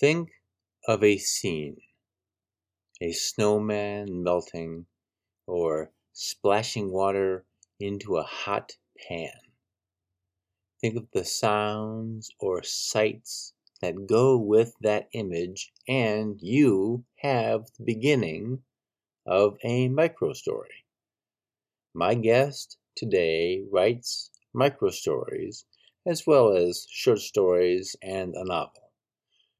Think of a scene, a snowman melting or splashing water into a hot pan. Think of the sounds or sights that go with that image, and you have the beginning of a microstory. My guest today writes microstories as well as short stories and a novel.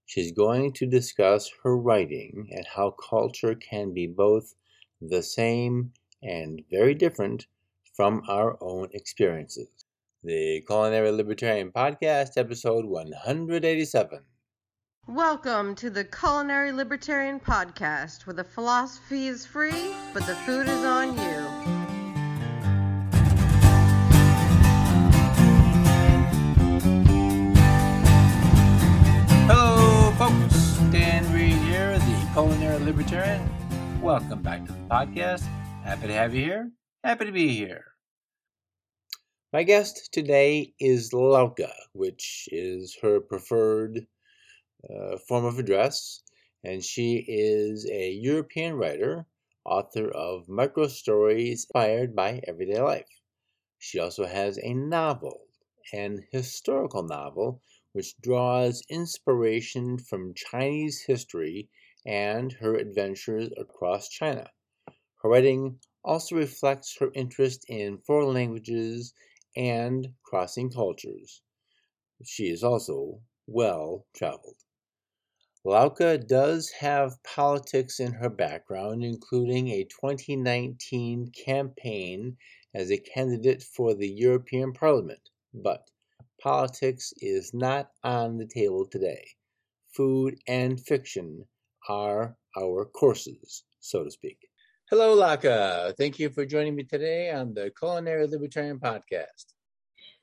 She's going to discuss her writing and how culture can be both the same and very different from our own experiences. The Culinary Libertarian Podcast, episode 187. Welcome to the Culinary Libertarian Podcast, where the philosophy is free, but the food is on you. Hello, folks. Dan Reed here, the Culinary Libertarian. Welcome back to the podcast. Happy to have you here. Happy to be here. My guest today is Lauca, which is her preferred form of address, and she is a European writer, author of microstories inspired by everyday life. She also has a novel, an historical novel, which draws inspiration from Chinese history and her adventures across China. Her writing also reflects her interest in foreign languages and crossing cultures. She is also well-traveled. Lauca does have politics in her background, including a 2019 campaign as a candidate for the European Parliament, but politics is not on the table today. Food and fiction are our courses, so to speak. Hello, Lauca. Thank you for joining me today on the Culinary Libertarian Podcast.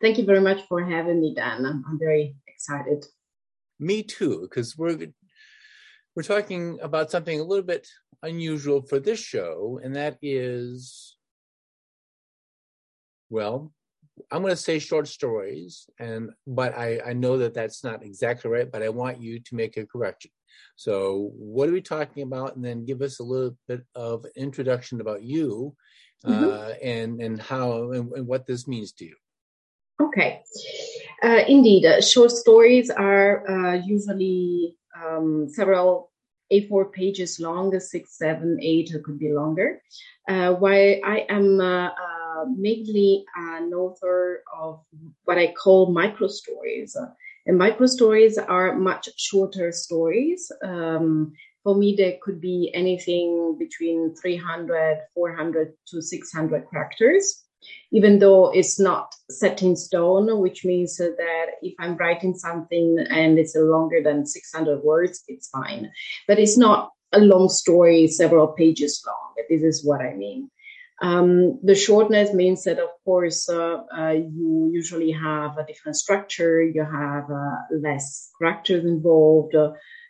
Thank you very much for having me, Dan. I'm very excited. Me too, because we're talking about something a little bit unusual for this show, and that is, well, I'm going to say short stories, but I know that that's not exactly right, but I want you to make a correction. So what are we talking about? And then give us a little bit of introduction about you and how and what this means to you. Okay. Indeed, short stories are usually several A4 pages long, 6, 7, 8, it could be longer. While I am mainly an author of what I call microstories. And microstories are much shorter stories. For me, they could be anything between 300, 400 to 600 characters, even though it's not set in stone, which means that if I'm writing something and it's longer than 600 words, it's fine. But it's not a long story, several pages long. This is what I mean. The shortness means that, of course, you usually have a different structure, you have less characters involved,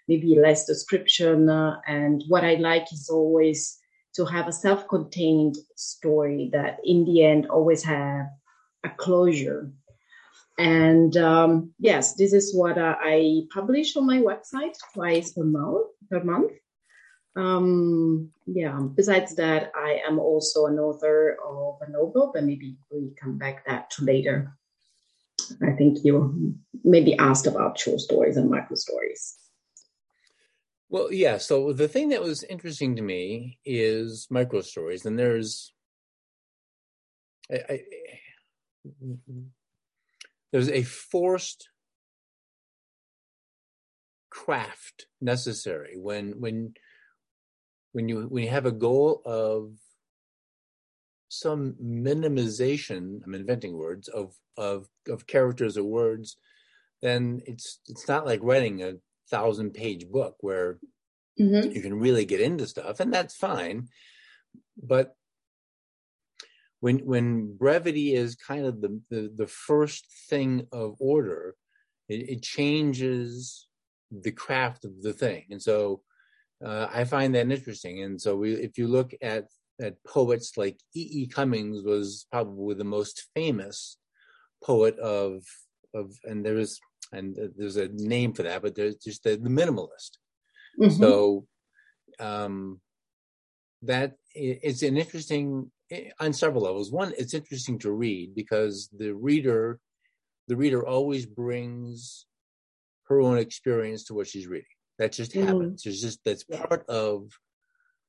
maybe less description. And what I like is always to have a self-contained story that in the end always have a closure. And yes, this is what I publish on my website twice per month. Besides that, I am also an author of a novel, but maybe we come back to later. I think you maybe asked about short stories and micro stories. Well, yeah. So the thing that was interesting to me is micro stories, and there's a forced craft necessary when you have a goal of some minimization, I'm inventing words, of characters or words, then it's not like writing a 1,000-page book where you can really get into stuff, and that's fine. But when brevity is kind of the first thing of order, it changes the craft of the thing. And so I find that interesting, and so if you look at poets like E.E. Cummings was probably the most famous poet of, and there was and there's a name for that, but there's just the minimalist. Mm-hmm. So that it's an interesting on several levels. One, it's interesting to read because the reader always brings her own experience to what she's reading. That just happens. Mm-hmm. It's just that's part of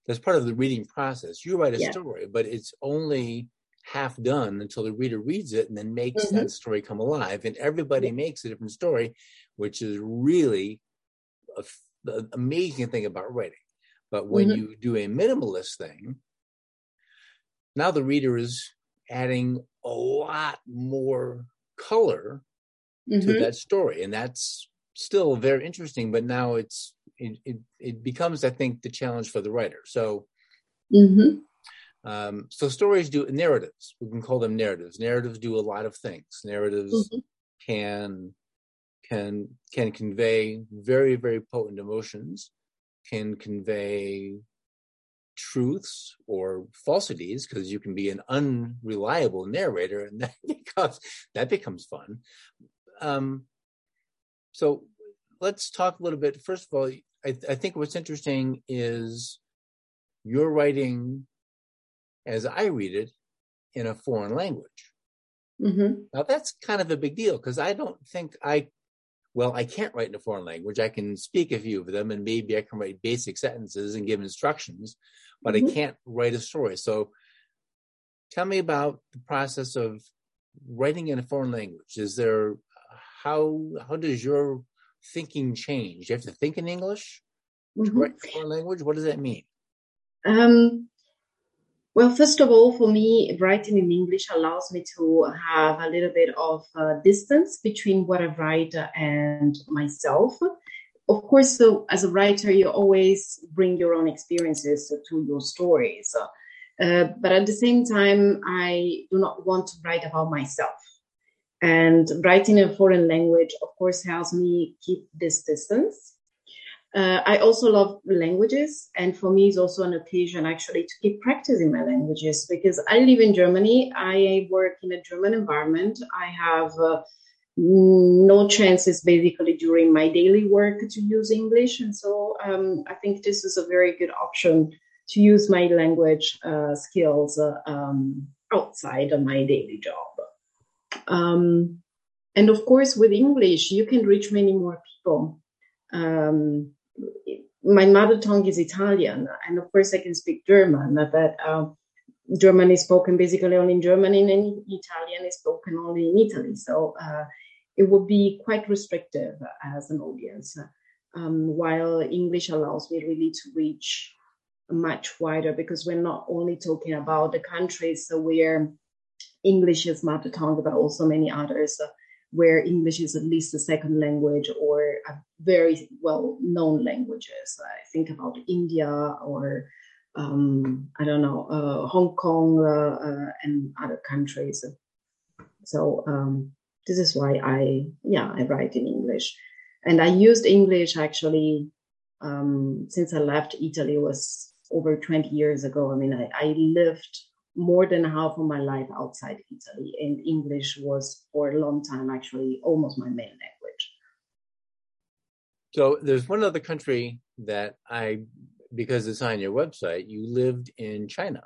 the reading process. You write a story, but it's only half done until the reader reads it and then makes mm-hmm. that story come alive. And everybody makes a different story, which is really the amazing thing about writing. But when mm-hmm. you do a minimalist thing, now the reader is adding a lot more color mm-hmm. to that story. And that's still very interesting, but now it becomes, I think, the challenge for the writer. So mm-hmm. So stories do narratives. We can call them narratives. Narratives do a lot of things. Narratives mm-hmm. can convey very, very potent emotions, can convey truths or falsities, because you can be an unreliable narrator, and that becomes fun. So let's talk a little bit. First of all, I think what's interesting is your writing, as I read it, in a foreign language. Mm-hmm. Now, that's kind of a big deal, because I don't think I can't write in a foreign language. I can speak a few of them, and maybe I can write basic sentences and give instructions, but mm-hmm. I can't write a story. So tell me about the process of writing in a foreign language. How does your thinking change? Do you have to think in English mm-hmm. to write in a foreign language? What does that mean? Well, first of all, for me, writing in English allows me to have a little bit of distance between what I write and myself. Of course, so as a writer, you always bring your own experiences to your stories. But at the same time, I do not want to write about myself. And writing in a foreign language, of course, helps me keep this distance. I also love languages, and for me it's also an occasion actually to keep practicing my languages, because I live in Germany, I work in a German environment, I have no chances basically during my daily work to use English, and so I think this is a very good option to use my language skills outside of my daily job. And of course with English you can reach many more people. My mother tongue is Italian, and of course I can speak German, but German is spoken basically only in Germany, and Italian is spoken only in Italy. So it would be quite restrictive as an audience, while English allows me really to reach much wider, because we're not only talking about the countries where English is mother tongue, but also many others where English is at least a second language or a very well-known languages. I think about India or, Hong Kong and other countries. So this is why I write in English. And I used English actually since I left Italy. It was over 20 years ago. I mean, I lived more than half of my life outside Italy, and English was for a long time actually almost my main language. So there's one other country that because it's on your website, you lived in China.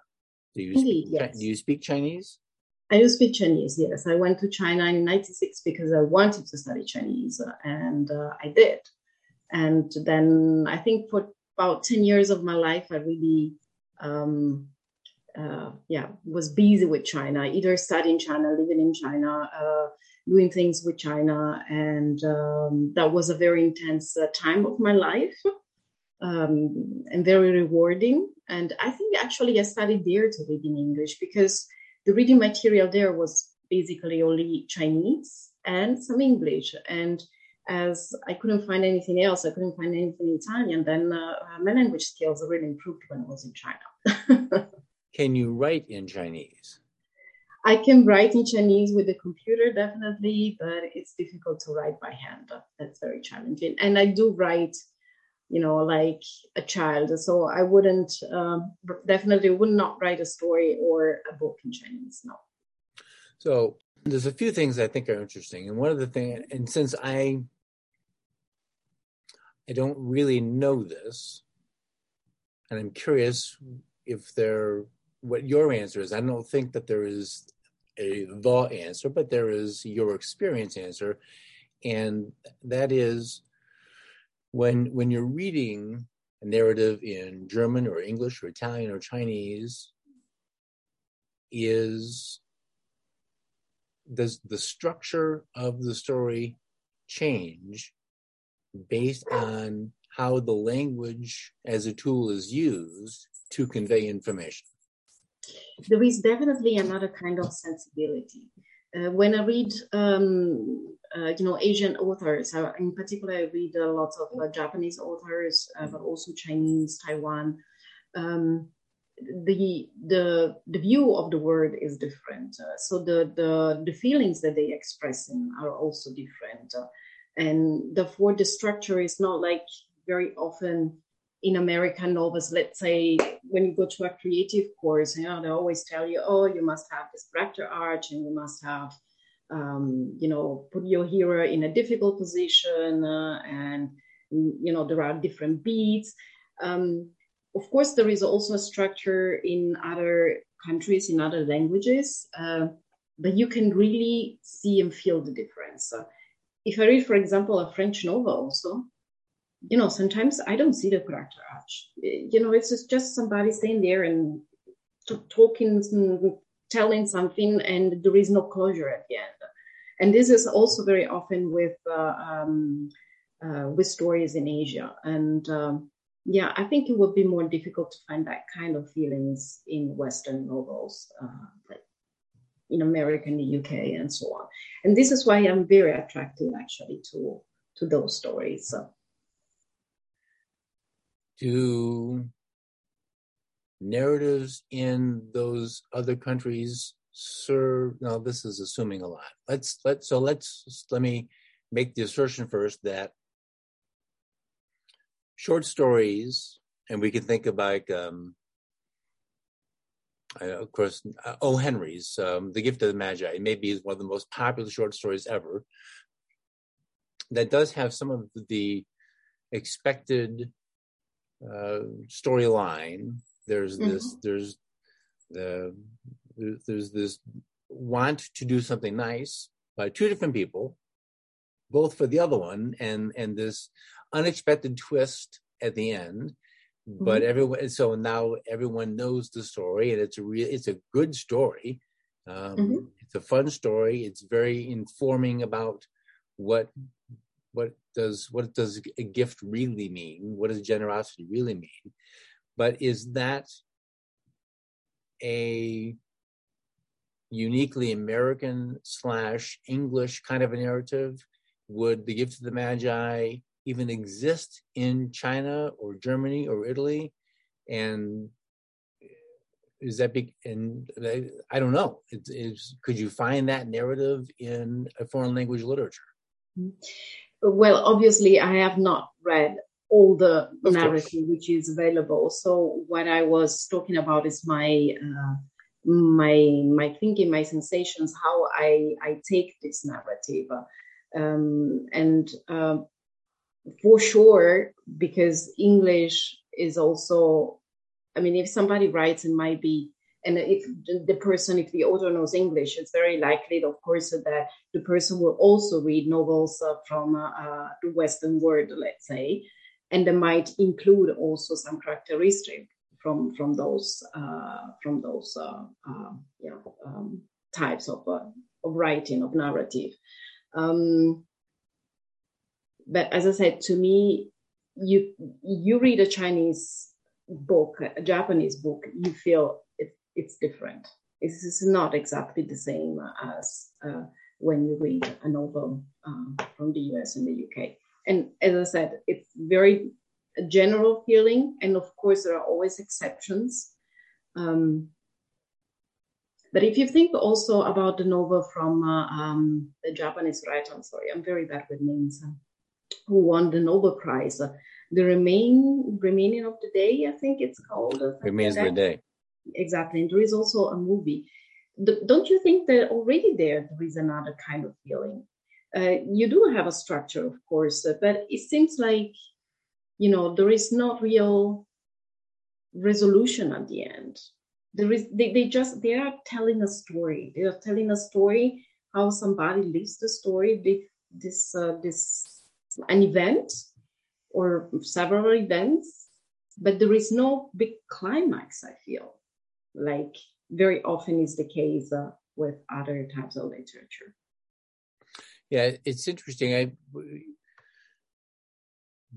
Do you speak Chinese? I do speak Chinese, yes. I went to China in 1996 because I wanted to study Chinese, and I did. And then I think for about 10 years of my life, I really was busy with China, either studying China, living in China, doing things with China. And that was a very intense time of my life, and very rewarding. And I think actually I studied there to read in English, because the reading material there was basically only Chinese and some English. And as I couldn't find anything else, I couldn't find anything Italian, then my language skills really improved when I was in China. Can you write in Chinese? I can write in Chinese with the computer, definitely, but it's difficult to write by hand. That's very challenging. And I do write, like a child. So I wouldn't, definitely would not write a story or a book in Chinese, no. So There's a few things I think are interesting. And one of the things, and since I don't really know this, and I'm curious if there, what your answer is. I don't think that there is the answer, but there is your experience answer. And that is when you're reading a narrative in German or English or Italian or Chinese, does the structure of the story change based on how the language as a tool is used to convey information? There is definitely another kind of sensibility. When I read, Asian authors, in particular, I read a lot of Japanese authors, but also Chinese, Taiwan. The view of the world is different. So the feelings that they express in are also different. And therefore, the structure is not like very often in American novels. Let's say when you go to a creative course, they always tell you, oh, you must have this character arch and you must have, put your hero in a difficult position. And there are different beats. Of course, there is also a structure in other countries, in other languages, but you can really see and feel the difference. If I read, for example, a French novel also, sometimes I don't see the character arch. It's just somebody standing there and talking, telling something, and there is no closure at the end. And this is also very often with stories in Asia. And I think it would be more difficult to find that kind of feelings in Western novels, like in America, in the UK, and so on. And this is why I'm very attracted, actually, to those stories. So. Do narratives in those other countries serve? Now, this is assuming a lot. Let me make the assertion first that short stories, and we can think of like, of course, O. Henry's The Gift of the Magi, maybe is one of the most popular short stories ever, that does have some of the expected storyline. There's this, there's this want to do something nice by two different people, both for the other one, and this unexpected twist at the end. But everyone knows the story, and it's a good story. It's a fun story. It's very informing about what does a gift really mean? What does generosity really mean? But is that a uniquely American/English kind of a narrative? Would The Gift of the Magi even exist in China or Germany or Italy? And is that big? And I don't know. Could you find that narrative in a foreign language literature? Well, obviously, I have not read all the narrative which is available. So what I was talking about is my my thinking, my sensations, how I take this narrative, for sure, because English is also, if somebody writes, it might be, and if the author knows English, it's very likely, of course, that the person will also read novels from the Western world, let's say, and they might include also some characteristic from those types of writing, of narrative. But as I said, to me, you read a Chinese book, a Japanese book, you feel it's different. It's not exactly the same as when you read a novel from the US and the UK. And as I said, it's very general feeling. And of course, there are always exceptions. But if you think also about the novel from the Japanese writer, I'm sorry, I'm very bad with names, who won the Nobel Prize, The Remaining of the Day, I think it's called. Remains of the Day. Exactly. And there is also a movie don't you think that already there is another kind of feeling? You do have a structure, of course, but it seems like, you know, there is not real resolution at the end. There is, they are telling a story. They are telling a story, how somebody lives the story, this an event or several events, but there is no big climax, I feel, like very often is the case with other types of literature. Yeah, it's interesting.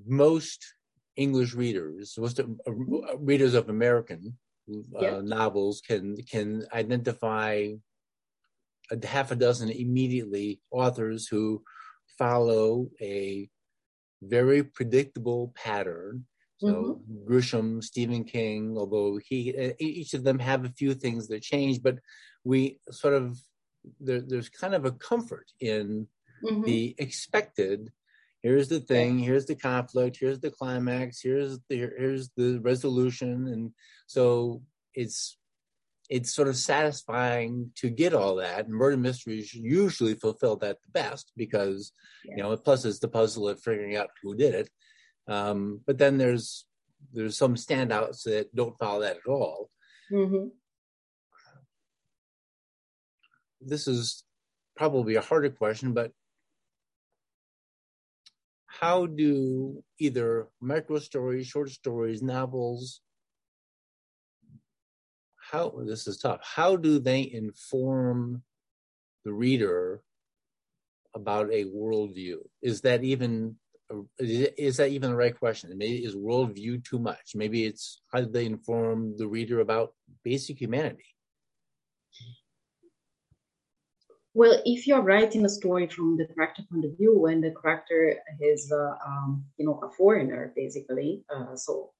Most English readers, most readers of American novels can identify a half a dozen immediately authors who follow a very predictable pattern. So Grisham, Stephen King, although each of them have a few things that change, but we sort of, there's kind of a comfort in the expected. Here's the thing, here's the conflict, here's the climax, here's the resolution. And so it's sort of satisfying to get all that. And murder mysteries usually fulfill that the best because, you know, plus it's the puzzle of figuring out who did it. But then there's some standouts that don't follow that at all. This is probably a harder question, but how do either micro stories, short stories, novels, this is tough. How do they inform the reader about a worldview? Is that even the right question? Maybe is worldview too much? Maybe it's how do they inform the reader about basic humanity? Well, if you're writing a story from the character point of view, when the character is, a foreigner, basically, so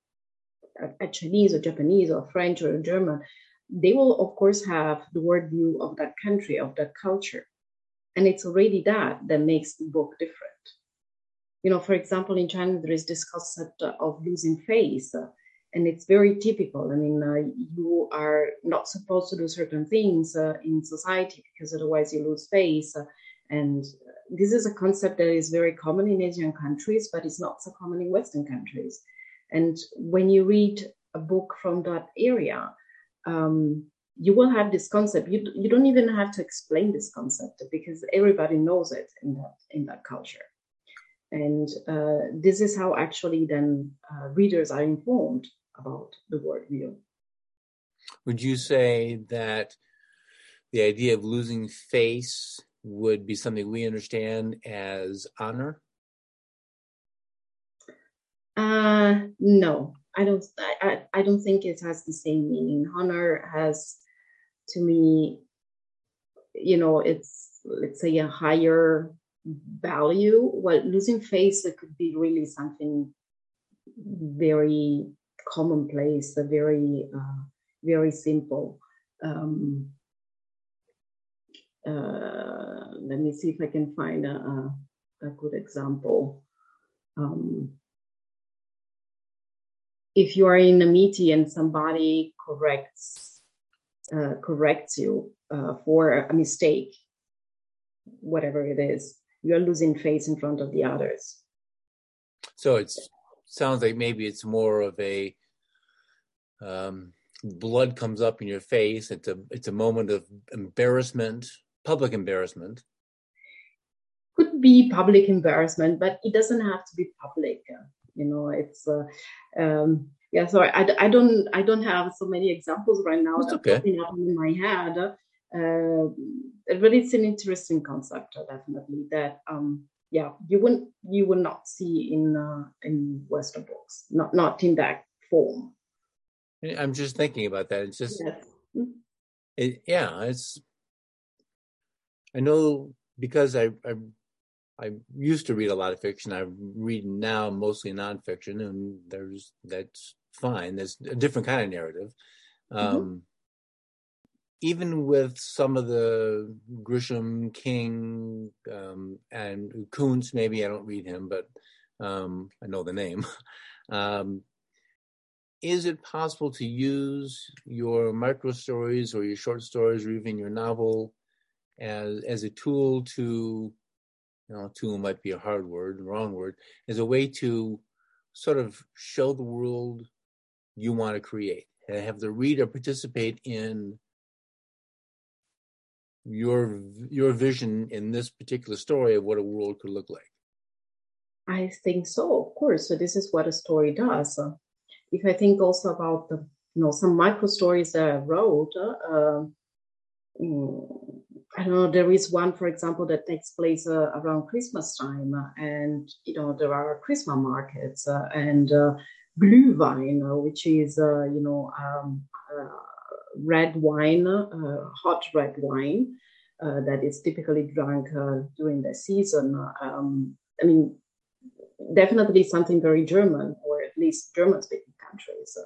a Chinese or Japanese or French or German, they will, of course, have the worldview of that country, of that culture. And it's already that makes the book different. You know, for example, in China, there is this concept of losing face, and it's very typical. I mean, you are not supposed to do certain things in society because otherwise you lose face. And this is a concept that is very common in Asian countries, but it's not so common in Western countries. And when you read a book from that area, you will have this concept. You don't even have to explain this concept because everybody knows it in that culture. And this is how actually then readers are informed about the worldview. Would you say that the idea of losing face would be something we understand as honor? No, I don't. I don't think it has the same meaning. Honor has, to me, you know, it's, let's say, a higher value. Well, losing face, it could be really something very commonplace, very simple. Let me see if I can find a good example. If you are in a meeting and somebody corrects you for a mistake, whatever it is, you're losing face in front of the others. So it sounds like maybe it's more of a blood comes up in your face. It's a moment of embarrassment, public embarrassment. Could be public embarrassment, but it doesn't have to be public. You know, it's sorry, I don't have so many examples right now that's popping up in my head. But it's an interesting concept, definitely. That you would not see in Western books, not in that form. I'm just thinking about that. It's just, I know because I used to read a lot of fiction. I read now mostly nonfiction, and that's fine. There's a different kind of narrative. Even with some of the Grisham, King, and Kuntz, maybe I don't read him, but I know the name. Is it possible to use your micro stories or your short stories or even your novel as a tool to, you know, tool might be a hard word, wrong word, as a way to sort of show the world you want to create and have the reader participate in your vision in this particular story of what a world could look like? I think so, of course. So this is what a story does. If I think also about the, you know, some micro stories that I wrote, I don't know, there is one, for example, that takes place around Christmas time, and, you know, there are Christmas markets and Glühwein, which is, red wine, hot red wine that is typically drunk during the season. I mean, definitely something very German, or at least German-speaking countries.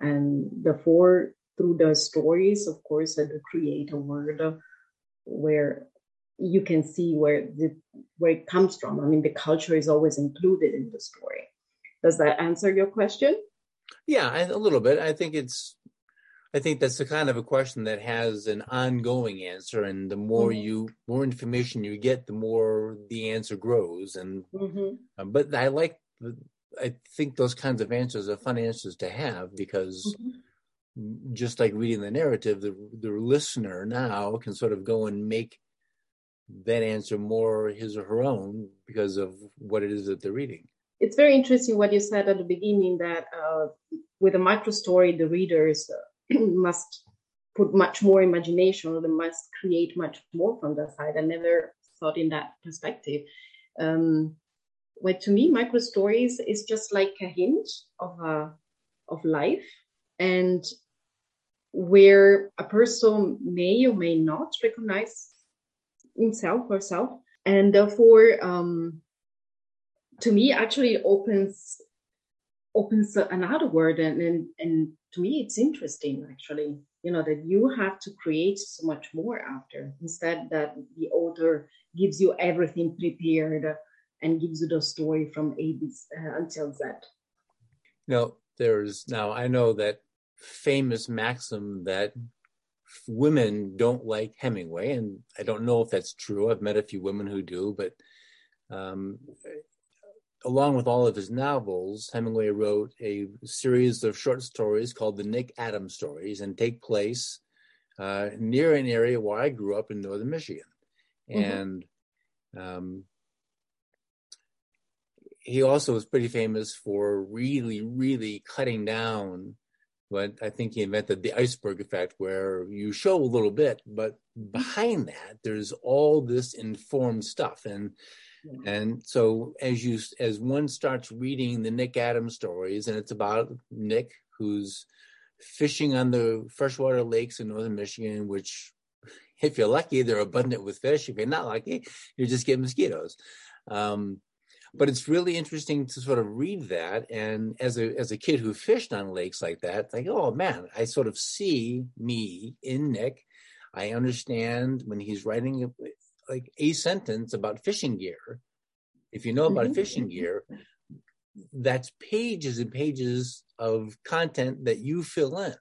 And therefore, through the stories, of course, I do create a world where you can see where it comes from. I mean, the culture is always included in the story. Does that answer your question? Yeah, a little bit. I think that's the kind of a question that has an ongoing answer, and the more more information you get, the more the answer grows. And but I think those kinds of answers are fun answers to have, because just like reading the narrative, the listener now can sort of go and make that answer more his or her own because of what it is that they're reading. It's very interesting what you said at the beginning, that with a micro story, the readers must put much more imagination, or they must create much more from that side. I never thought in that perspective. But to me, micro stories is just like a hint of life, and where a person may or may not recognize himself or herself, and therefore, to me, actually opens another world, and to me, it's interesting, actually, you know, that you have to create so much more after, instead that the author gives you everything prepared and gives you the story from A to until Z. Now I know that famous maxim that women don't like Hemingway, and I don't know if that's true. I've met a few women who do, but along with all of his novels, Hemingway wrote a series of short stories called the Nick Adams stories, and take place near an area where I grew up in northern Michigan. And he also was pretty famous for really, really cutting down what I think he invented, the iceberg effect, where you show a little bit, but behind that, there's all this informed stuff. And so as one starts reading the Nick Adams stories, and it's about Nick, who's fishing on the freshwater lakes in northern Michigan, which, if you're lucky, they're abundant with fish. If you're not lucky, you just get mosquitoes. But it's really interesting to sort of read that. And as a kid who fished on lakes like that, like, oh man, I sort of see me in Nick. I understand when he's writing like a sentence about fishing gear. If you know about fishing gear, that's pages and pages of content that you fill in.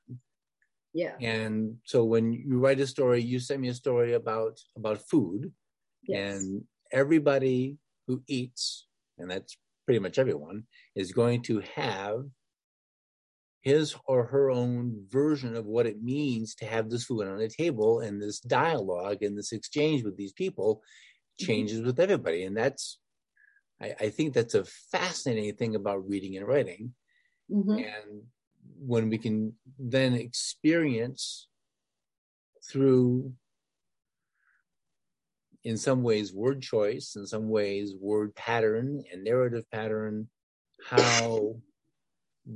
Yeah. And so when you write a story, you send me a story about food, and everybody who eats, and that's pretty much everyone, is going to have his or her own version of what it means to have this food on the table, and this dialogue and this exchange with these people changes with everybody. And that's, I think that's a fascinating thing about reading and writing. And when we can then experience through, in some ways, word choice, in some ways, word pattern and narrative pattern, how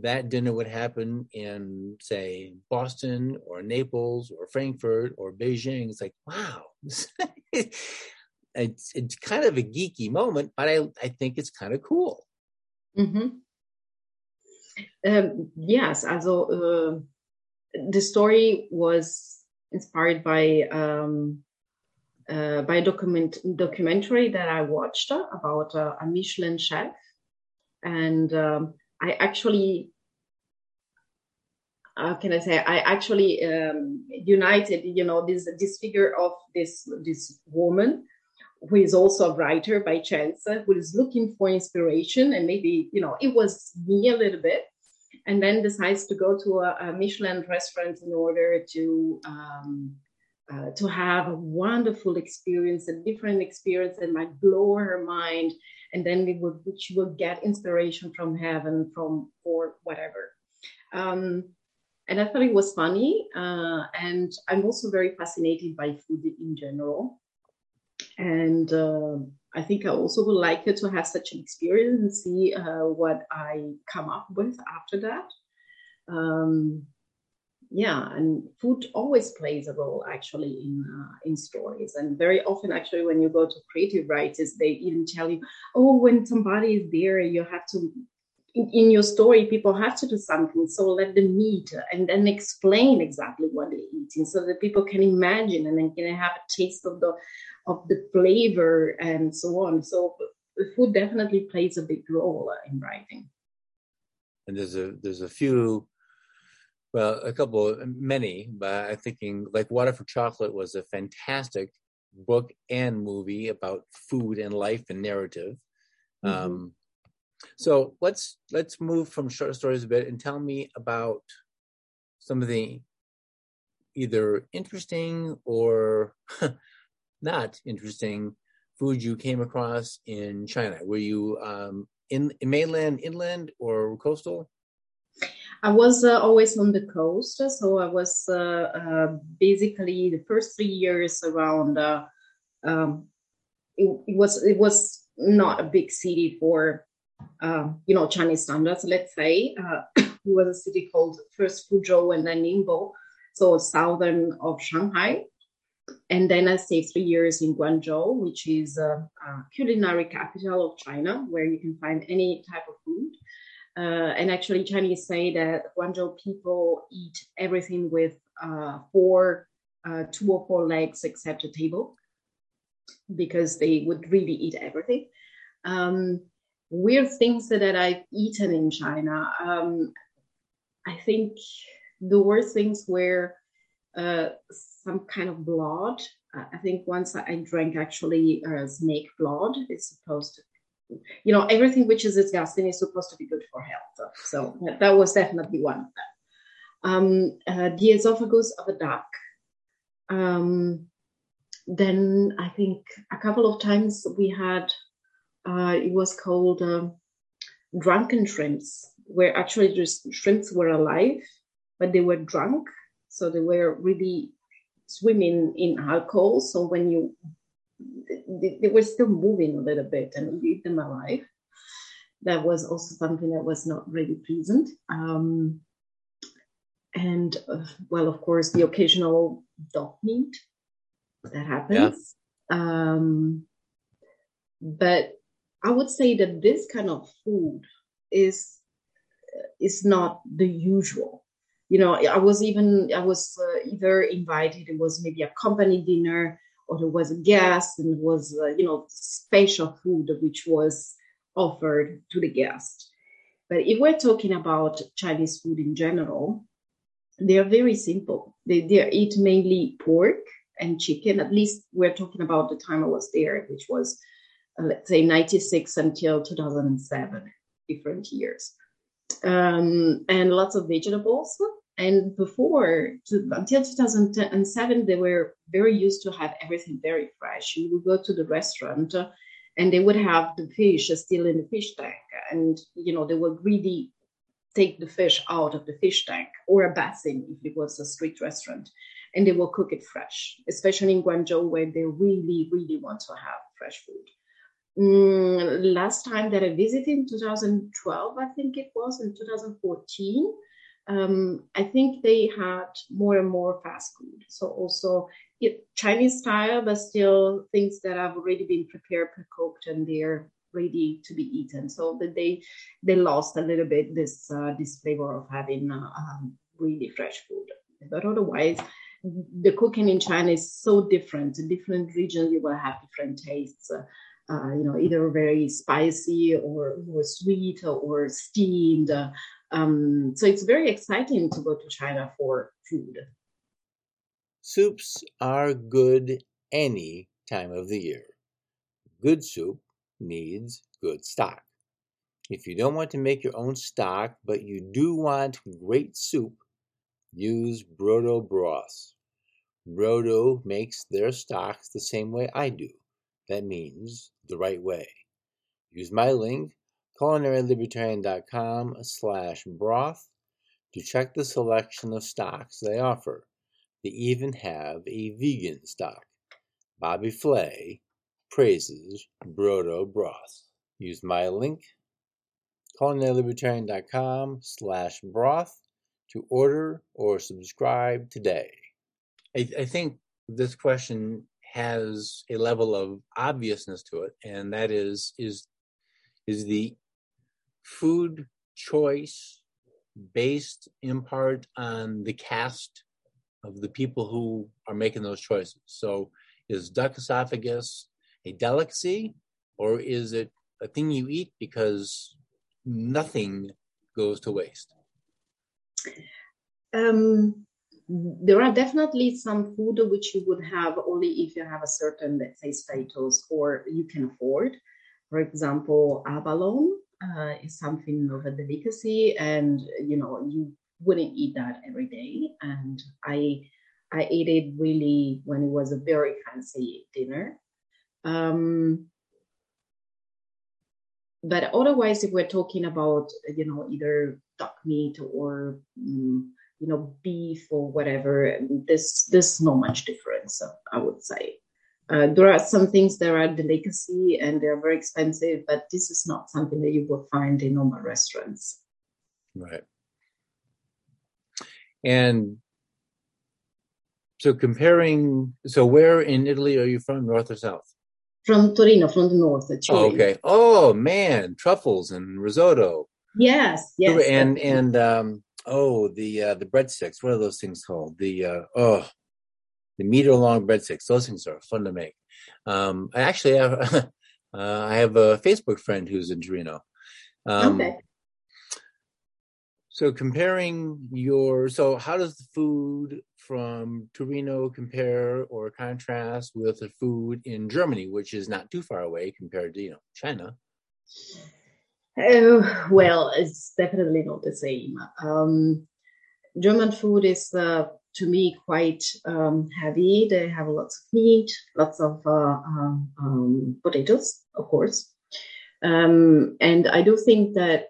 that dinner would happen in, say, Boston or Naples or Frankfurt or Beijing. It's like, wow, it's kind of a geeky moment, but I think it's kind of cool. Yes, also, the story was inspired by a documentary that I watched about a Michelin chef, and I actually how can I say? I actually united, this figure of this woman, who is also a writer by chance, who is looking for inspiration, and maybe it was me a little bit, and then decides to go to a Michelin restaurant in order to have a wonderful experience, a different experience that might blow her mind, and then she will get inspiration from heaven, or whatever. And I thought it was funny, and I'm also very fascinated by food in general. And I think I also would like to have such an experience and see what I come up with after that. And food always plays a role, actually, in stories. And very often, actually, when you go to creative writers, they even tell you, when somebody is there, you have to, in your story, people have to do something. So let them eat and then explain exactly what they're eating so that people can imagine and then can have a taste of the flavor and so on. So food definitely plays a big role in writing. And there's a few, many, but I'm thinking like Water for Chocolate was a fantastic book and movie about food and life and narrative. Mm-hmm. So let's move from short stories a bit and tell me about some of the either interesting or not interesting food you came across in China. Were you in mainland, inland, or coastal? I was always on the coast, so I was basically the first 3 years around. It was not a big city for Chinese standards, let's say. It was a city called first Fuzhou and then Ningbo, so southern of Shanghai. And then I stayed 3 years in Guangzhou, which is a culinary capital of China, where you can find any type of food. And actually, Chinese say that Guangzhou people eat everything with two or four legs except a table, because they would really eat everything. Weird things that I've eaten in China. I think the worst things were some kind of blood. I think once I drank actually snake blood. It's supposed to, everything which is disgusting is supposed to be good for health. So that was definitely one of them. The esophagus of a duck. Then I think a couple of times we had. It was called drunken shrimps, where actually just shrimps were alive, but they were drunk. So they were really swimming in alcohol. So when they were still moving a little bit and you eat them alive. That was also something that was not really pleasant. Of course, the occasional dog meat that happens. Yeah. But I would say that this kind of food is not the usual. I was either invited, it was maybe a company dinner, or there was a guest, and it was, special food which was offered to the guest. But if we're talking about Chinese food in general, they are very simple. They eat mainly pork and chicken. At least we're talking about the time I was there, which was, let's say, 1996 until 2007, different years, and lots of vegetables. And until 2007, they were very used to have everything very fresh. You would go to the restaurant, and they would have the fish still in the fish tank, and they would really take the fish out of the fish tank or a basin if it was a street restaurant, and they will cook it fresh, especially in Guangzhou, where they really, really want to have fresh food. Last time that I visited in 2012, I think it was, in 2014, I think they had more and more fast food. So also Chinese style, but still things that have already been prepared, pre-cooked, and they're ready to be eaten. So that they lost a little bit this flavor of having really fresh food. But otherwise, the cooking in China is so different. In different regions, you will have different tastes. Either very spicy or sweet or steamed, So it's very exciting to go to China for food. Soups are good any time of the year. Good soup needs good stock. If you don't want to make your own stock, but you do want great soup, use Brodo broths. Brodo makes their stocks the same way I do. That means the right way. Use my link, culinarylibertarian.com/broth, to check the selection of stocks they offer. They even have a vegan stock. Bobby Flay praises Brodo broth. Use my link, culinarylibertarian.com/broth, to order or subscribe today. I think this question has a level of obviousness to it, and that is the food choice based in part on the caste of the people who are making those choices. So is duck esophagus a delicacy, or is it a thing you eat because nothing goes to waste? There are definitely some food which you would have only if you have a certain, let's say, status or you can afford. For example, abalone is something of a delicacy, and you wouldn't eat that every day. And I ate it really when it was a very fancy dinner. But otherwise, if we're talking about either duck meat or beef or whatever, there's not much difference, I would say. There are some things that are delicacy and they are very expensive, but this is not something that you will find in normal restaurants. Right. And so where in Italy are you from, north or south? From Torino, from the north. Oh, okay. Oh, man, truffles and risotto. Yes. The breadsticks. What are those things called? The meter long breadsticks. Those things are fun to make. I have a Facebook friend who's in Torino. Okay. So comparing how does the food from Torino compare or contrast with the food in Germany, which is not too far away compared to China? Well, it's definitely not the same. German food is, to me, quite heavy. They have lots of meat, lots of potatoes, of course. And I do think that,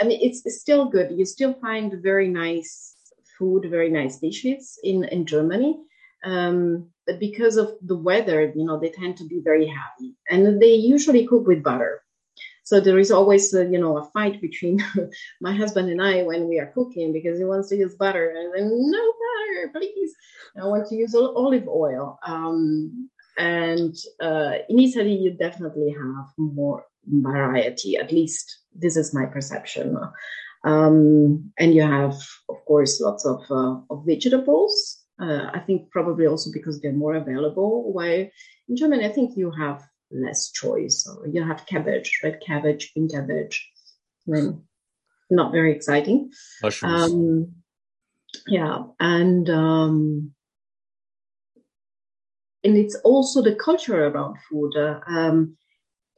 it's still good. You still find very nice food, very nice dishes in Germany. But because of the weather, they tend to be very heavy. And they usually cook with butter. So there is always, a fight between my husband and I when we are cooking, because he wants to use butter and then, no butter, please. I want to use olive oil. And in Italy, you definitely have more variety. At least this is my perception. And you have, of course, lots of vegetables. I think probably also because they're more available. While in Germany, I think you have less choice. So you have cabbage, red cabbage, green cabbage. Not very exciting. Mushrooms. And it's also the culture around food.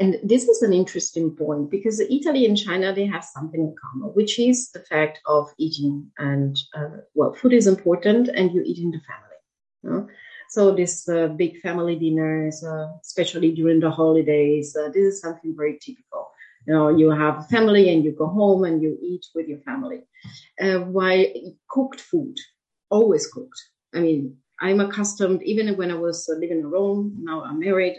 And this is an interesting point, because Italy and China, they have something in common, which is the fact of eating. And, food is important, and you eat in the family. So this big family dinners, especially during the holidays, this is something very typical. You have family and you go home and you eat with your family. While cooked food, always cooked. I mean, I'm accustomed, even when I was living alone, now I'm married,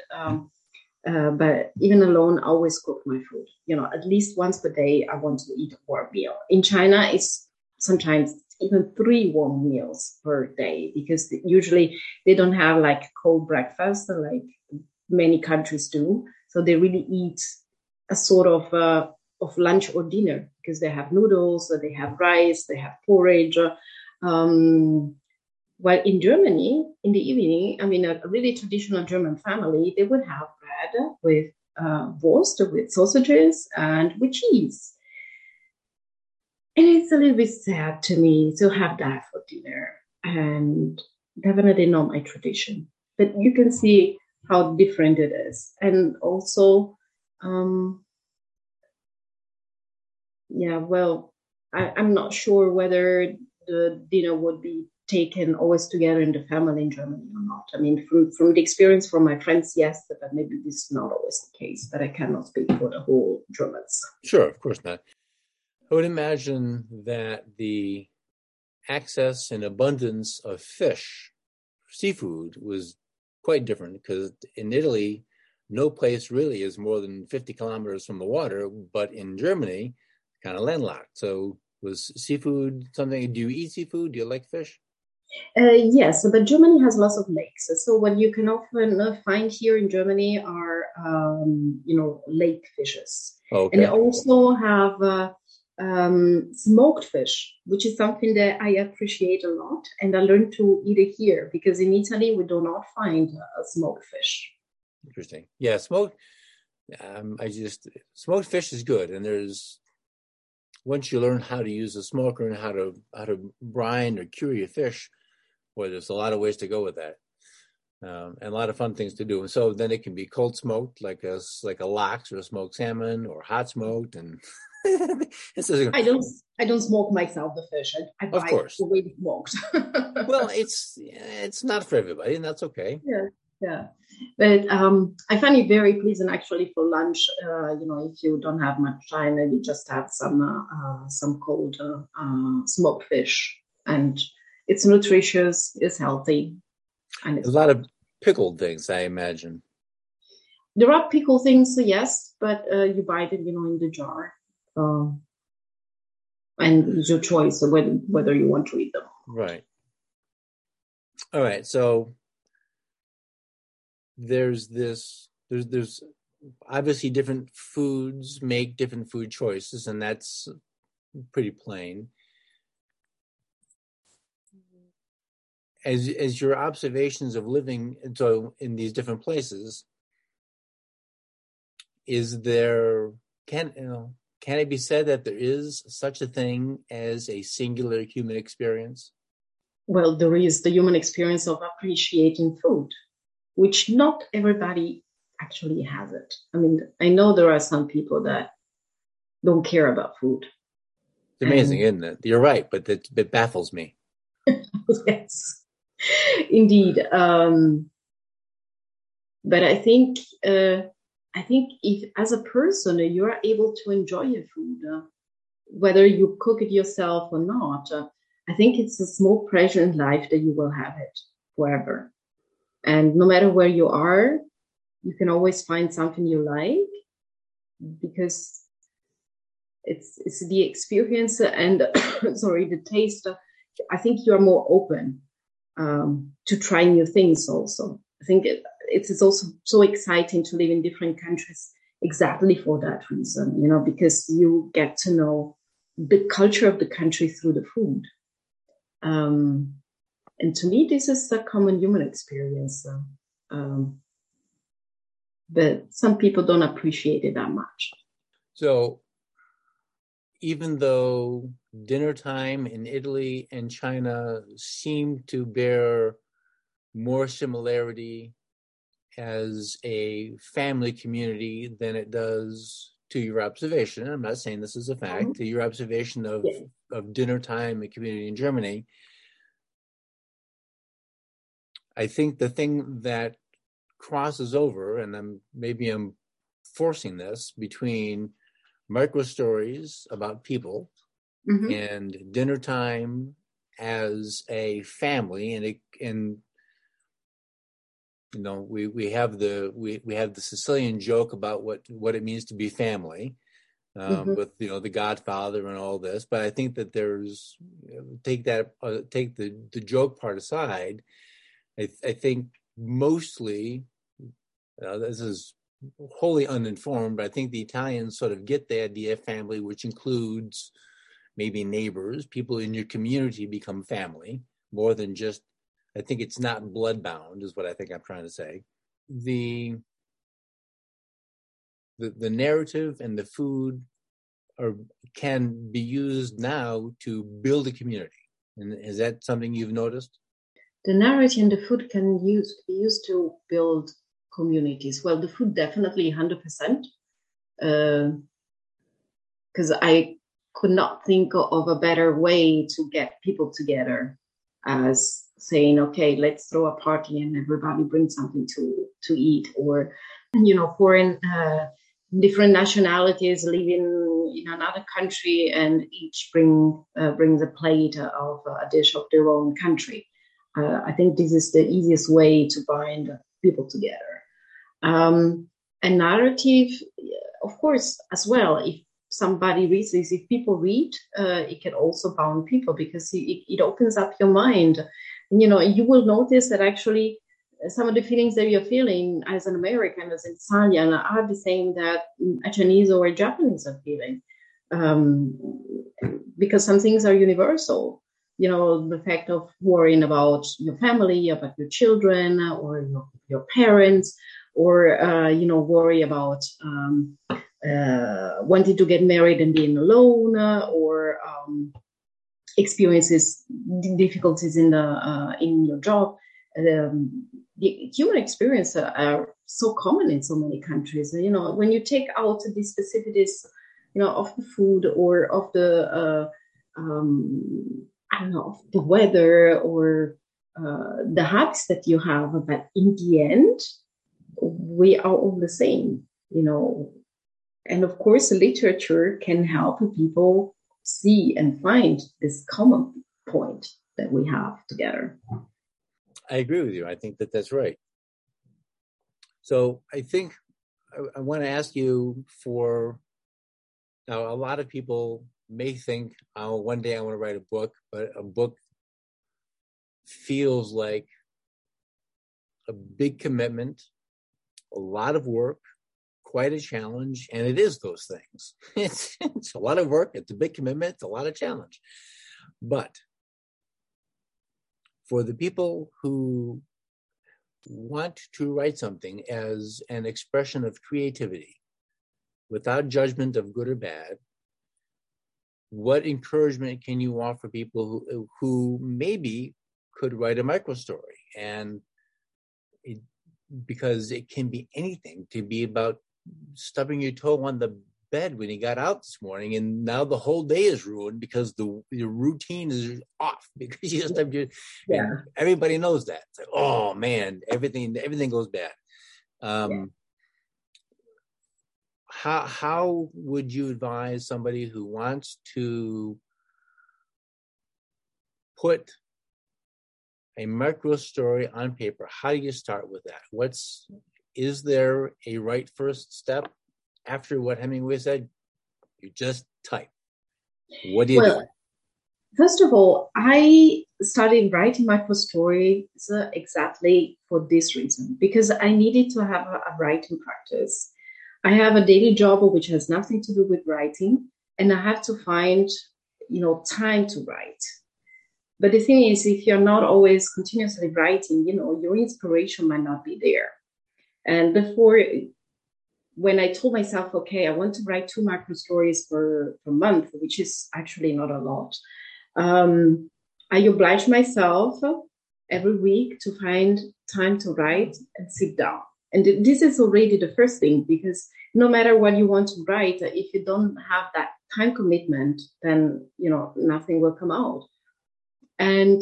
but even alone, I always cook my food. At least once per day, I want to eat a warm meal. In China, it's sometimes even 3 warm meals per day, because usually they don't have cold breakfast like many countries do. So they really eat a sort of lunch or dinner, because they have noodles, they have rice, they have porridge. While in Germany, in the evening, a really traditional German family, they would have bread with Wurst, with sausages, and with cheese. And it's a little bit sad to me to have that for dinner, and definitely not my tradition. But you can see how different it is. And also, I'm not sure whether the dinner would be taken always together in the family in Germany or not. I mean, from the experience from my friends, yes, but maybe this is not always the case, but I cannot speak for the whole Germans. Sure, of course not. I would imagine that the access and abundance of fish, seafood, was quite different, because in Italy, no place really is more than 50 kilometers from the water, but in Germany, kind of landlocked. So was seafood something? Do you eat seafood? Do you like fish? Yes, but Germany has lots of lakes. So what you can often find here in Germany are, lake fishes. Okay. And they also have smoked fish, which is something that I appreciate a lot, and I learned to eat it here, because in Italy we do not find smoked fish. Interesting. Yeah, smoked fish is good, and there's, once you learn how to use a smoker and how to brine or cure your fish, boy, there's a lot of ways to go with that, and a lot of fun things to do. And so then it can be cold smoked, like a lox or a smoked salmon, or hot smoked, and I don't smoke myself the fish. I buy it the way it's smoked. Well, it's not for everybody, and that's okay. Yeah. But I find it very pleasant actually for lunch. If you don't have much time and you just have some cold smoked fish, and it's nutritious, it's healthy, and it's a lot of pickled things, I imagine. There are pickled things, yes, but you buy it, in the jar. And it's your choice of whether you want to eat them. Right. All right. So there's obviously different foods make different food choices, and that's pretty plain. As your observations of living in these different places, can it be said that there is such a thing as a singular human experience? Well, there is the human experience of appreciating food, which not everybody actually has it. I mean, I know there are some people that don't care about food. It's amazing, isn't it? You're right, but it baffles me. Yes, indeed. But I think... I think if, as a person, you are able to enjoy your food, whether you cook it yourself or not, I think it's a small pleasure in life that you will have it forever. And no matter where you are, you can always find something you like, because it's the experience and the taste. I think you are more open to try new things also. I think it's also so exciting to live in different countries exactly for that reason, because you get to know the culture of the country through the food. And to me, this is a common human experience. But some people don't appreciate it that much. So even though dinner time in Italy and China seem to bear more similarity as a family community than it does, to your observation, I'm not saying this is a fact, to your observation of dinner time and community in Germany, I think the thing that crosses over, and maybe I'm forcing this, between micro stories about people and dinner time as a family, and we have the Sicilian joke about what it means to be family, with the Godfather and all this. But I think that there's, take the joke part aside, I think mostly, this is wholly uninformed, but I think the Italians sort of get the idea of family, which includes maybe neighbors, people in your community become family more than just. I think it's not bloodbound, is what I think I'm trying to say. The narrative and the food or can be used now to build a community. And is that something you've noticed? The narrative and the food can be used to build communities. Well, the food definitely 100%. Because I could not think of a better way to get people together as saying, okay, let's throw a party and everybody bring something to eat, or, you know, foreign, different nationalities living in another country and each brings a plate of a dish of their own country. I think this is the easiest way to bind people together. And narrative, of course, as well, if somebody reads this, if people read, it can also bound people because it opens up your mind. And, you know, you will notice that actually some of the feelings that you're feeling as an American, as an Italian, are the same that a Chinese or a Japanese are feeling, because some things are universal. You know, the fact of worrying about your family, about your children or your parents, or, you know, worry about wanting to get married and being alone, or experiences, difficulties in your job. The human experiences are so common in so many countries. You know, when you take out the specificities, you know, of the food or of the I don't know, the weather or the habits that you have, but in the end, we are all the same, you know. And of course, literature can help people see and find this common point that we have together. I agree with you. I think that that's right. So I think I want to ask you for, now a lot of people may think, oh, one day I want to write a book, but a book feels like a big commitment, a lot of work, quite a challenge, and it is those things. It's a lot of work, it's a big commitment, it's a lot of challenge. But for the people who want to write something as an expression of creativity, without judgment of good or bad, what encouragement can you offer people who maybe could write a microstory? And because it can be anything, to be about stubbing your toe on the bed when you got out this morning, and now the whole day is ruined because your routine is off because you just have your. Yeah. Everybody knows that. It's like, oh man, everything goes bad. Yeah. How would you advise somebody who wants to put a micro story on paper? How do you start with that? Is there a right first step after what Hemingway said? You just type. What do you do? First of all, I started writing micro stories exactly for this reason, because I needed to have a writing practice. I have a daily job which has nothing to do with writing, and I have to find, you know, time to write. But the thing is, if you're not always continuously writing, you know, your inspiration might not be there. And before, when I told myself, okay, I want to write 2 micro stories per month, which is actually not a lot, I obliged myself every week to find time to write and sit down. And this is already the first thing, because no matter what you want to write, if you don't have that time commitment, then, you know, nothing will come out. And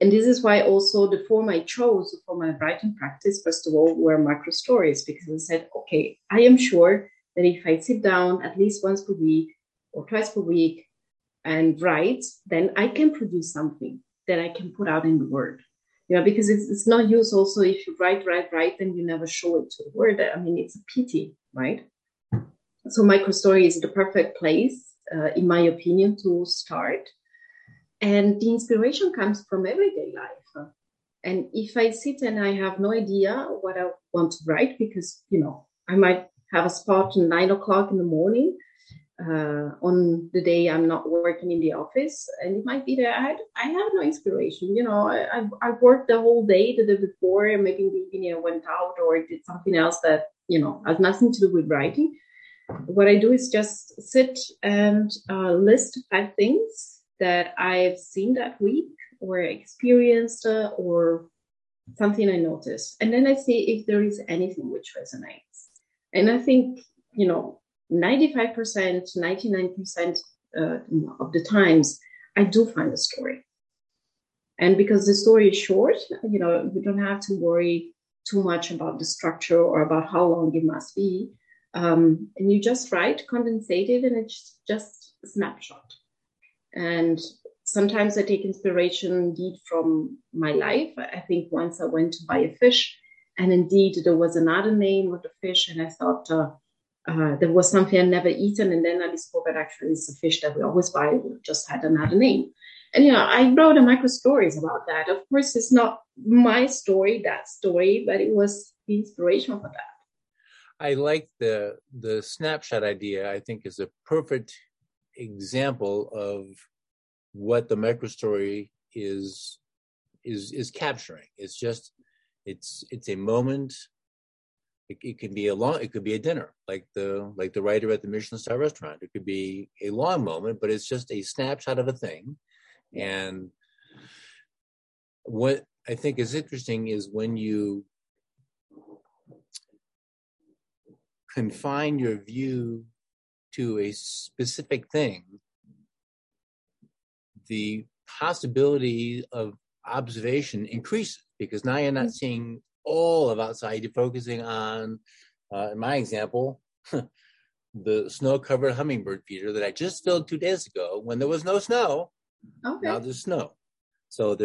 this is why also the form I chose for my writing practice, first of all, were micro stories, because I said, okay, I am sure that if I sit down at least once per week or twice per week and write, then I can produce something that I can put out in the world. You know, because it's no use also if you write, then you never show it to the world. I mean, it's a pity, right? So microstory is the perfect place, in my opinion, to start. And the inspiration comes from everyday life. And if I sit and I have no idea what I want to write, because, you know, I might have a spot at 9:00 in the morning on the day I'm not working in the office, and it might be that I have no inspiration. You know, I worked the whole day, the day before, and maybe in the evening I went out or did something else that, you know, has nothing to do with writing. What I do is just sit and list 5 things that I've seen that week or experienced or something I noticed. And then I see if there is anything which resonates. And I think, 95%, 99% of the times, I do find a story. And because the story is short, we don't have to worry too much about the structure or about how long it must be. And you just write, condensate it, and it's just a snapshot. And sometimes I take inspiration indeed from my life. I think once I went to buy a fish, and indeed there was another name of the fish, and I thought there was something I'd never eaten, and then I discovered actually it's a fish that we always buy, we just had another name. And, I wrote a micro stories about that. Of course, it's not my story, that story, but it was the inspiration for that. I like the snapshot idea. I think is a perfect example of what the micro story is capturing. It's just, it's a moment. It could be it could be a dinner, like the writer at the Michelin star restaurant. It could be a long moment, but it's just a snapshot of a thing. And what I think is interesting is when you confine your view to a specific thing, the possibility of observation increases, because now you're not seeing all of outside. You're focusing on, in my example, the snow-covered hummingbird feeder that I just filled 2 days ago when there was no snow. Okay. Now there's snow. So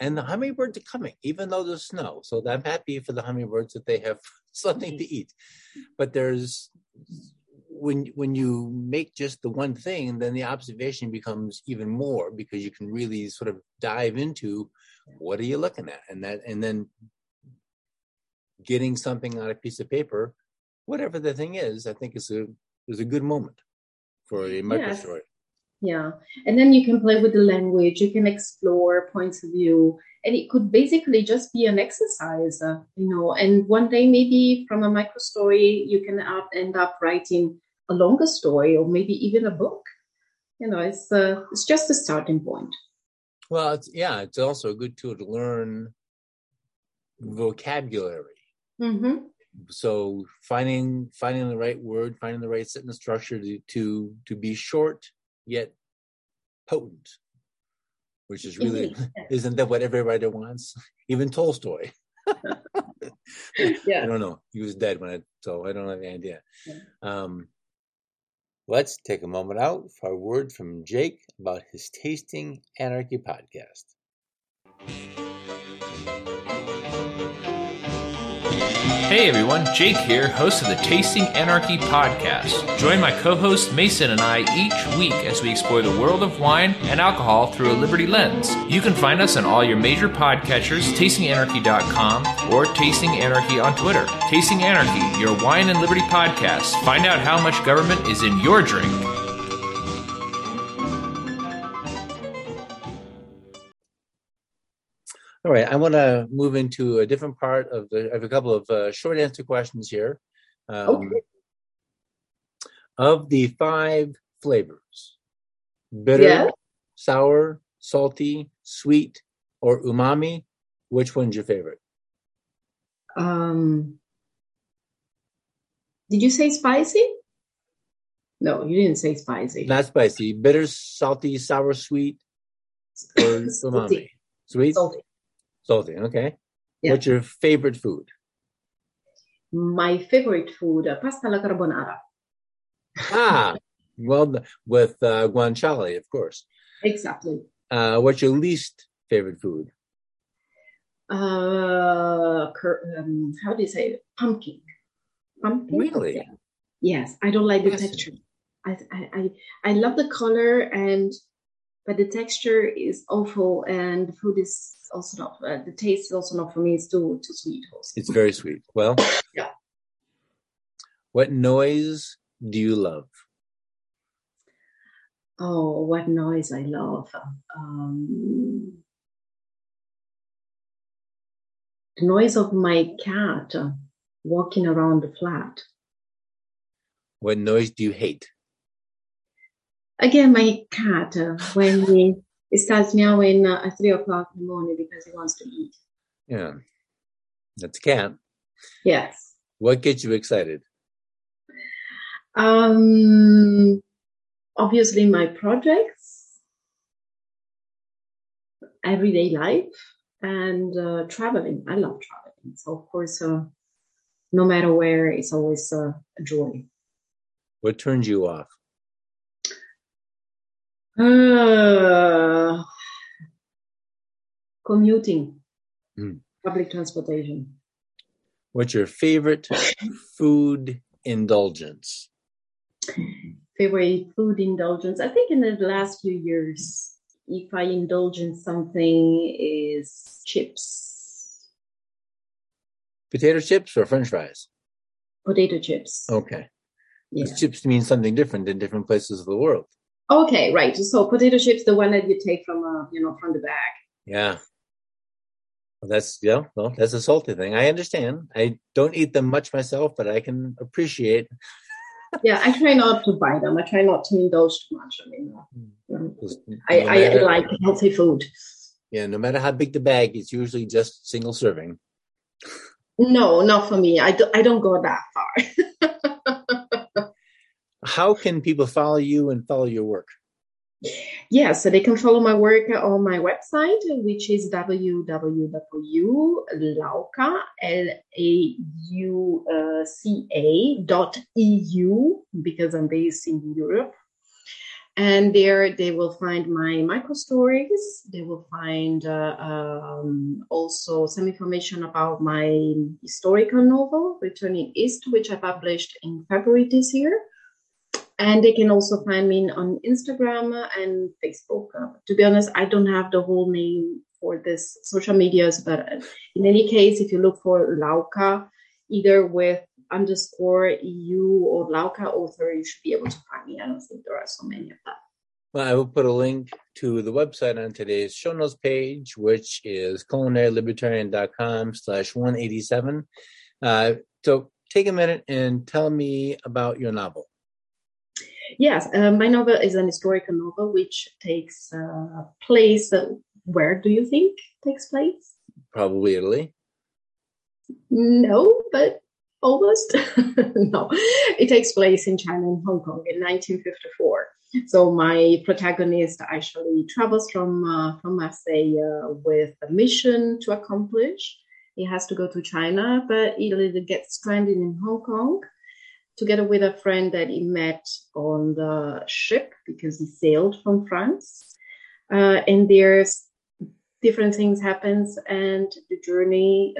and the hummingbirds are coming, even though there's snow. So I'm happy for the hummingbirds that they have something to eat. But when you make just the one thing, then the observation becomes even more, because you can really sort of dive into what are you looking at, and then getting something on a piece of paper, whatever the thing is, I think is a good moment for a micro story. Yeah. And then you can play with the language, you can explore points of view, and it could basically just be an exercise, and one day maybe from a micro story, you can end up writing a longer story or maybe even a book. It's just a starting point. Well, it's also a good tool to learn vocabulary. Mm-hmm. So finding the right word, finding the right sentence structure to be short, yet potent, which is really, isn't that what every writer wants? Even Tolstoy. Yeah. I don't know. He was dead so I don't have any idea. Yeah. Let's take a moment out for a word from Jake about his Tasting Anarchy podcast. Hey everyone, Jake here, host of the Tasting Anarchy podcast. Join my co-host Mason and I each week as we explore the world of wine and alcohol through a liberty lens. You can find us on all your major podcatchers, tastinganarchy.com or Tasting Anarchy on Twitter. Tasting Anarchy, your wine and liberty podcast. Find out how much government is in your drink. All right, I want to move into a different part of a couple of short answer questions here. Okay. Of the 5 flavors, bitter, sour, salty, sweet, or umami, which one's your favorite? Did you say spicy? No, you didn't say spicy. Not spicy. Bitter, salty, sour, sweet, or umami. Sweet? Salty, okay. Yeah. What's your favorite food? My favorite food, pasta alla carbonara. Well, with guanciale, of course. Exactly. What's your least favorite food? How do you say it? Pumpkin? Really? Yeah. Yes, I don't like the texture. I love the color, but the texture is awful, and the food is also not. The taste is also not for me. It's too sweet. Also. It's very sweet. Well, yeah. What noise do you love? Oh, what noise I love! The noise of my cat walking around the flat. What noise do you hate? Again, my cat, when he starts meowing at 3 o'clock in the morning because he wants to eat. Yeah. That's a cat. Yes. What gets you excited? Obviously my projects, everyday life, and traveling. I love traveling. So of course, no matter where, it's always a joy. What turns you off? Commuting, public transportation. What's your favorite food indulgence? Favorite food indulgence? I think in the last few years, if I indulge in something, is chips. Potato chips or French fries? Potato chips. Okay. Yeah. Because chips mean something different in different places of the world. Okay, right. So potato chips, the one that you take from, from the bag. Yeah. Well, that's a salty thing. I understand. I don't eat them much myself, but I can appreciate. Yeah, I try not to buy them. I try not to indulge too much. I like healthy food. Yeah, no matter how big the bag, it's usually just single serving. No, not for me. I don't go that far. How can people follow you and follow your work? Yeah, so they can follow my work on my website, which is www.lauca.eu, because I'm based in Europe. And there they will find my micro stories. They will find also some information about my historical novel, Returning East, which I published in February this year. And they can also find me on Instagram and Facebook. To be honest, I don't have the whole name for this social medias, but in any case, if you look for Lauca, either with _EU or Lauca author, you should be able to find me. I don't think there are so many of that. Well, I will put a link to the website on today's show notes page, which is culinarylibertarian.com/187. So take a minute and tell me about your novel. Yes, my novel is an historical novel which takes place. Where do you think takes place? Probably Italy. No, but almost. No, it takes place in China and Hong Kong in 1954. So my protagonist actually travels from Marseille with a mission to accomplish. He has to go to China, but he gets stranded in Hong Kong, together with a friend that he met on the ship because he sailed from France. And there's different things happens, and the journey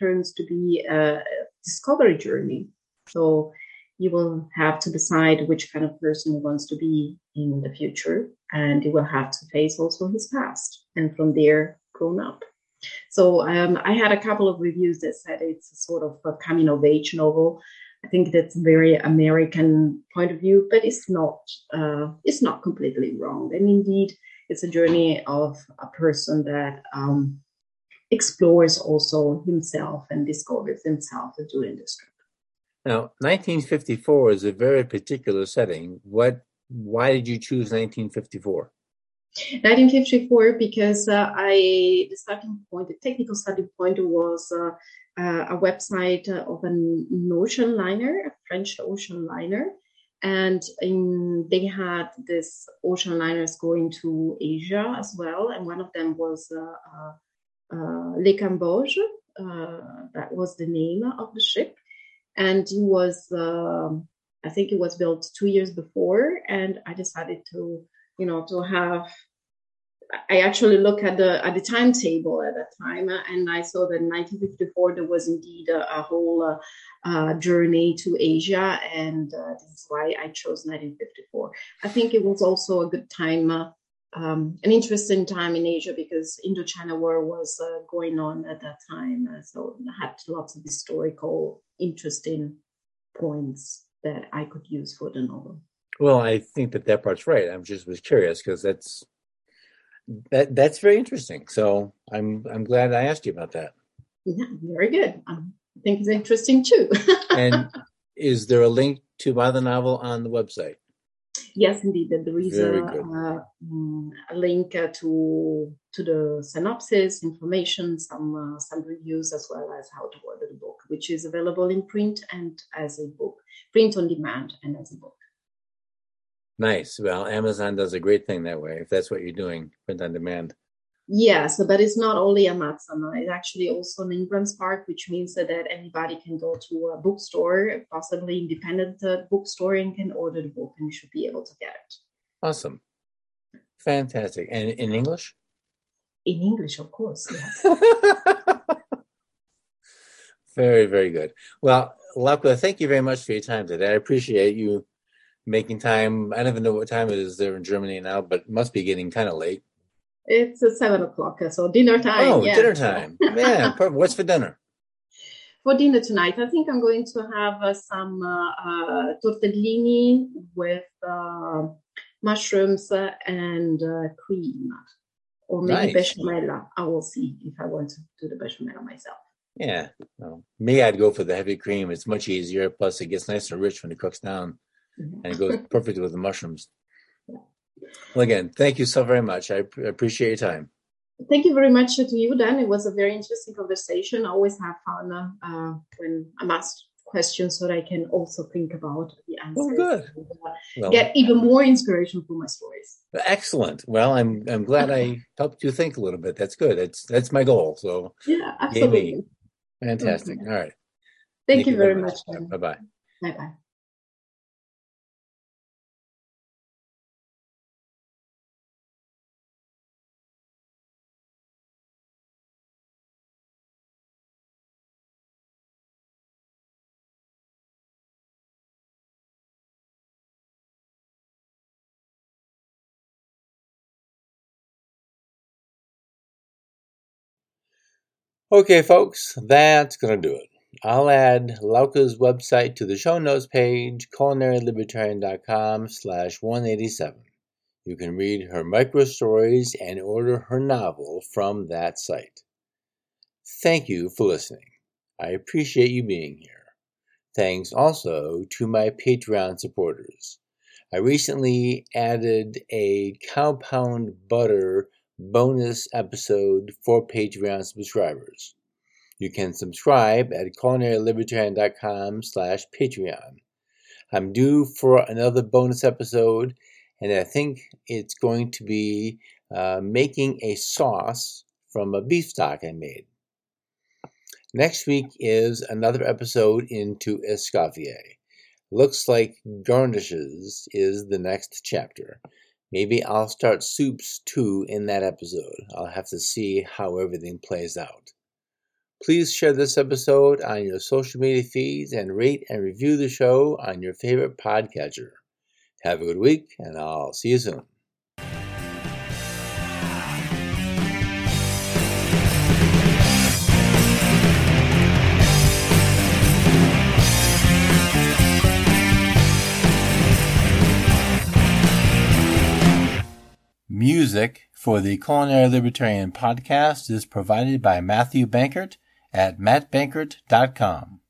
turns to be a discovery journey. So you will have to decide which kind of person he wants to be in the future, and he will have to face also his past, and from there grown up. So I had a couple of reviews that said it's a sort of a coming of age novel. I think that's a very American point of view, but it's not completely wrong. And indeed, it's a journey of a person that explores also himself and discovers himself during this trip. Now, 1954 is a very particular setting. Why did you choose 1954? 1954 because the technical starting point was a website of an ocean liner, a French ocean liner, and they had this ocean liners going to Asia as well, and one of them was Le Cambodge. That was the name of the ship, and it was I think it was built 2 years before, and I decided I actually look at the timetable at that time, and I saw that in 1954 there was indeed a whole journey to Asia, and this is why I chose 1954. I think it was also a good time, an interesting time in Asia, because Indochina War was going on at that time, so I had lots of historical, interesting points that I could use for the novel. Well, I think that part's right. I just was curious because that's very interesting. So I'm glad I asked you about that. Yeah, very good. I think it's interesting too. And Is there a link to buy the novel on the website? Yes, indeed. And there is a link to the synopsis, information, some reviews, as well as how to order the book, which is available in print and as a book, print on demand and as a book. Nice. Well, Amazon does a great thing that way, if that's what you're doing, print on demand. Yeah, so but it's not only Amazon. It's actually also an Ingram Spark, which means that anybody can go to a bookstore, possibly independent bookstore, and can order the book, and you should be able to get it. Awesome. Fantastic. And in English? In English, of course, yes. Very, very good. Well, Lauca, thank you very much for your time today. I appreciate you making time. I don't even know what time it is there in Germany now, but it must be getting kind of late. It's 7:00, so dinner time. Oh, yeah. Dinner time. Yeah. Perfect. What's for dinner? For dinner tonight, I think I'm going to have some tortellini with mushrooms and cream. Or maybe bechamel. I will see if I want to do the bechamel myself. Yeah. Well, me, I'd go for the heavy cream. It's much easier. Plus, it gets nice and rich when it cooks down. Mm-hmm. And it goes perfect with the mushrooms. Well, again, thank you so very much. I appreciate your time. Thank you very much to you, Dan. It was a very interesting conversation. I always have fun when I'm asked questions so that I can also think about the answers. Oh, good. And, well, get even more inspiration for my stories. Excellent. Well, I'm glad I helped you think a little bit. That's good. That's my goal. So yeah, absolutely. Yay, fantastic. Okay. All right. Thank you very much. Bye-bye. Bye-bye. Okay, folks, that's going to do it. I'll add Lauca's website to the show notes page, culinarylibertarian.com/187. You can read her micro-stories and order her novel from that site. Thank you for listening. I appreciate you being here. Thanks also to my Patreon supporters. I recently added a compound butter bonus episode for Patreon subscribers. You can subscribe at culinarylibertarian.com/Patreon. I'm due for another bonus episode, and I think it's going to be making a sauce from a beef stock I made. Next week is another episode into Escoffier. Looks like garnishes is the next chapter. Maybe I'll start soups, too, in that episode. I'll have to see how everything plays out. Please share this episode on your social media feeds and rate and review the show on your favorite podcatcher. Have a good week, and I'll see you soon. Music for the Culinary Libertarian Podcast is provided by Matthew Bankert at mattbankert.com.